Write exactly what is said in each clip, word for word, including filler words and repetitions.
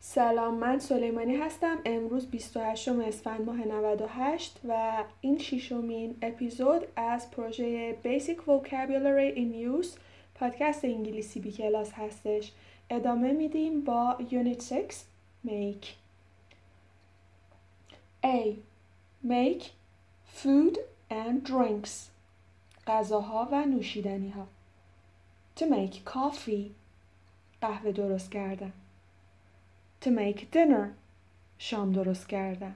سلام، من سلیمانی هستم. امروز بیست و هشتم اسفند ماه نود و هشت و این ششمین اپیزود از پروژه Basic Vocabulary in Use پادکست انگلیسی بی کلاس هستش. ادامه میدیم با یونیت شش make. A. Make food and drinks. غذاها و نوشیدنی ها. To make coffee. قهوه درست کردن. To make dinner. شام درست کردن.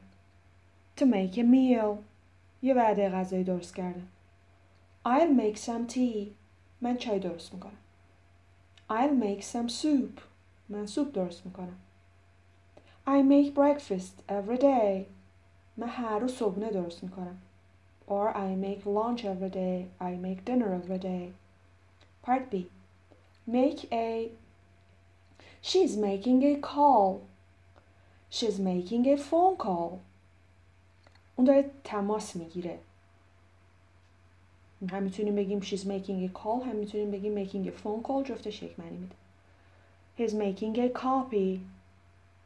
To make a meal. یه وعده غذایی درست کردن. I'll make some tea. من چای درست میکنم. I'll make some soup. من سوپ درست میکنم. I make breakfast every day. من هر روز صبحونه درست میکنم. Or I make lunch every day. I make dinner every day. Part B. Make a. She's making a call. She's making a phone call. اون داره تماس میگیره. هم میتونیم بگیم she's making a call. هم میتونیم بگیم making a phone call. جفتش یک معنی میده. He's making a copy.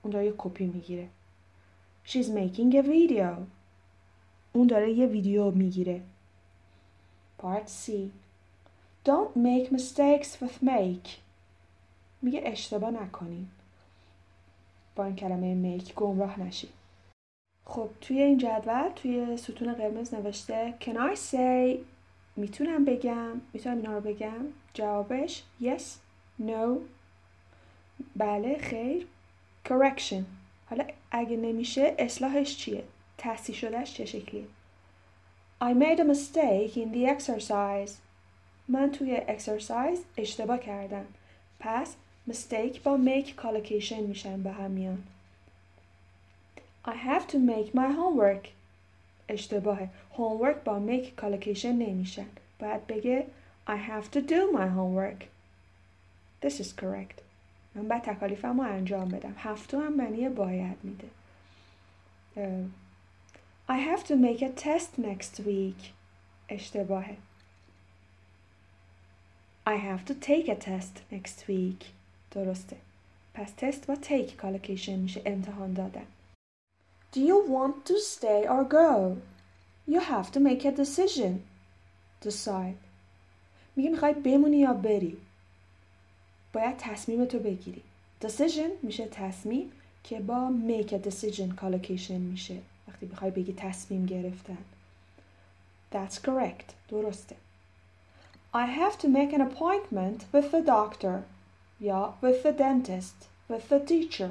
اون داره یک کپی میگیره. She's making a video. اون داره یه ویدیو میگیره. Part C. Don't make mistakes with make. میگه اشتباه نکنین. با این کلمه make گمراه نشین. خب توی این جدول توی ستون قرمز نوشته Can I say میتونم بگم میتونم اینا رو بگم. جوابش yes, no, بله، خیر، correction. حالا اگه نمیشه اصلاحش چیه؟ تصحیح شدهش چه شکلیه؟ I made a mistake in the exercise. من توی exercise اشتباه کردم. پس mistake با make collocation میشن به هم میان. I have to make my homework. اشتباهه. homework با make collocation نمیشن. باید بگه I have to do my homework. This is correct. من باید تکالیفم رو انجام بدم. have to هم معنی باید میده. I have to make a test next week. اشتباهه. I have to take a test next week. درسته. پس تست با take collocation میشه. امتحان دادن. Do you want to stay or go? You have to make a decision. Decide. میگه میخوای بمونی یا بری. باید تصمیمتو بگیری. Decision میشه تصمیم که با make a decision collocation میشه. وقتی بخوای بگی تصمیم گرفتن. That's correct. درسته. I have to make an appointment with the doctor. یا with the dentist. With the teacher.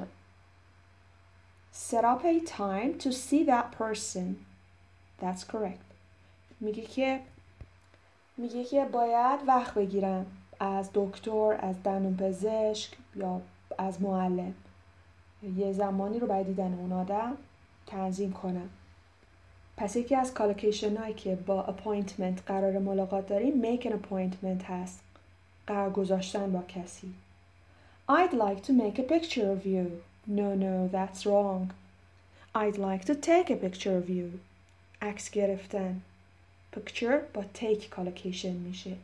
Set up a time to see that person. That's correct. میگه که میگه که باید وقت بگیرم از دکتر، از دندونپزشک یا از معلم. یه زمانی رو برای دیدن اون آدم تنظیم کنم. پس یکی از کالوکیشن هایی که با اپاینتمنت قرار ملاقات داریم make an appointment هست. قرار گذاشتن با کسی. I'd like to make a picture of you. No, no, that's wrong. I'd like to take a picture of you. عکس گرفتن. Picture با take کالوکیشن میشه.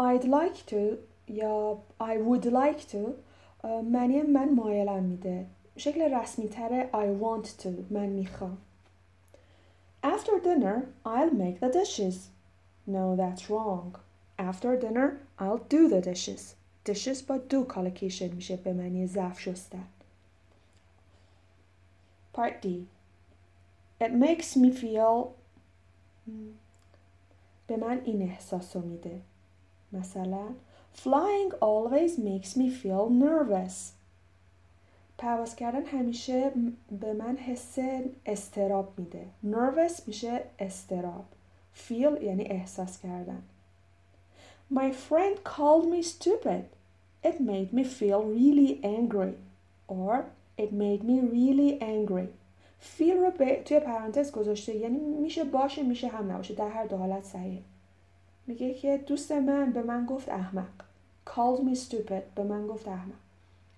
I'd like to یا I would like to معنی من مایلم میده. شکل رسمی تره I want to. من میخوام. After dinner, I'll make the dishes. No, that's wrong. After dinner, I'll do the dishes. Dishes با do collocation میشه به معنی ظرف شستن. Part D. It makes me feel. به من این احساس رو میده. مثلا Flying always makes me feel nervous. پرواز کردن همیشه به من حس اضطراب میده. nervous میشه اضطراب. feel یعنی احساس کردن. My friend called me stupid. It made me feel really angry. Or it made me really angry. feel رو به توی پرانتز گذاشته. یعنی میشه باشه میشه هم نباشه. در هر دو حالت صحیحه. میگه که دوست من به من گفت احمق. called me stupid. به من گفت احمق.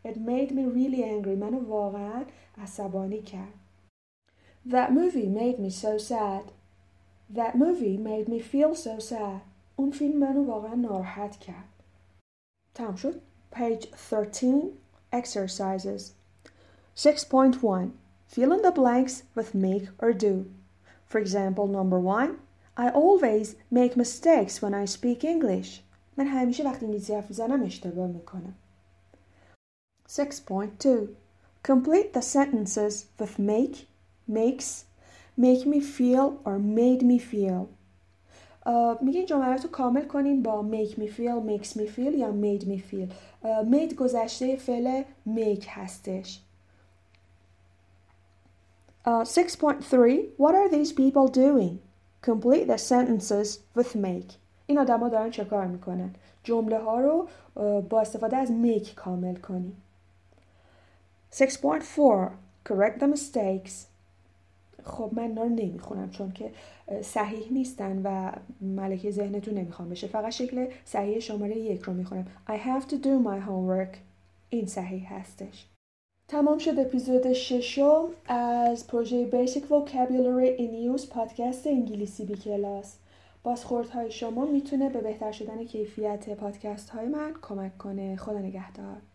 It made me really angry. منو واقعا عصبانی کرد. That movie made me so sad. That movie made me feel so sad. اون فیلم منو واقعا ناراحت کرد. تمام شد. Page thirteen. exercises. six point one. Fill in the blanks with make or do. For example, number one. I always make mistakes when I speak English. من همیشه وقتی انگلیسی حرف میزنم اشتباه میکنم. six point two. Complete the sentences with make, makes, make me feel or made me feel. Uh, میگین جملاتو کامل کنین با make me feel, makes me feel یا made me feel. uh, made گذشته فعل make هستش. uh, six point three. What are these people doing? Complete the sentences with make. این آدم ها دارن چه کار میکنن؟ جمله ها رو با استفاده از make کامل کنین. six point four. Correct the mistakes. خب من اینا رو نمیخونم چون که صحیح نیستن و ملکه ذهنتون نمیخوام بشه. فقط شکل صحیح شماره یک رو میخونم. I have to do my homework. این صحیح هستش. تمام شد اپیزود ششم از پروژه Basic Vocabulary in Use پادکست انگلیسی بی کلاس. بازخوردهای شما میتونه به بهتر شدن کیفیت پادکست های من کمک کنه. خدا نگهدار.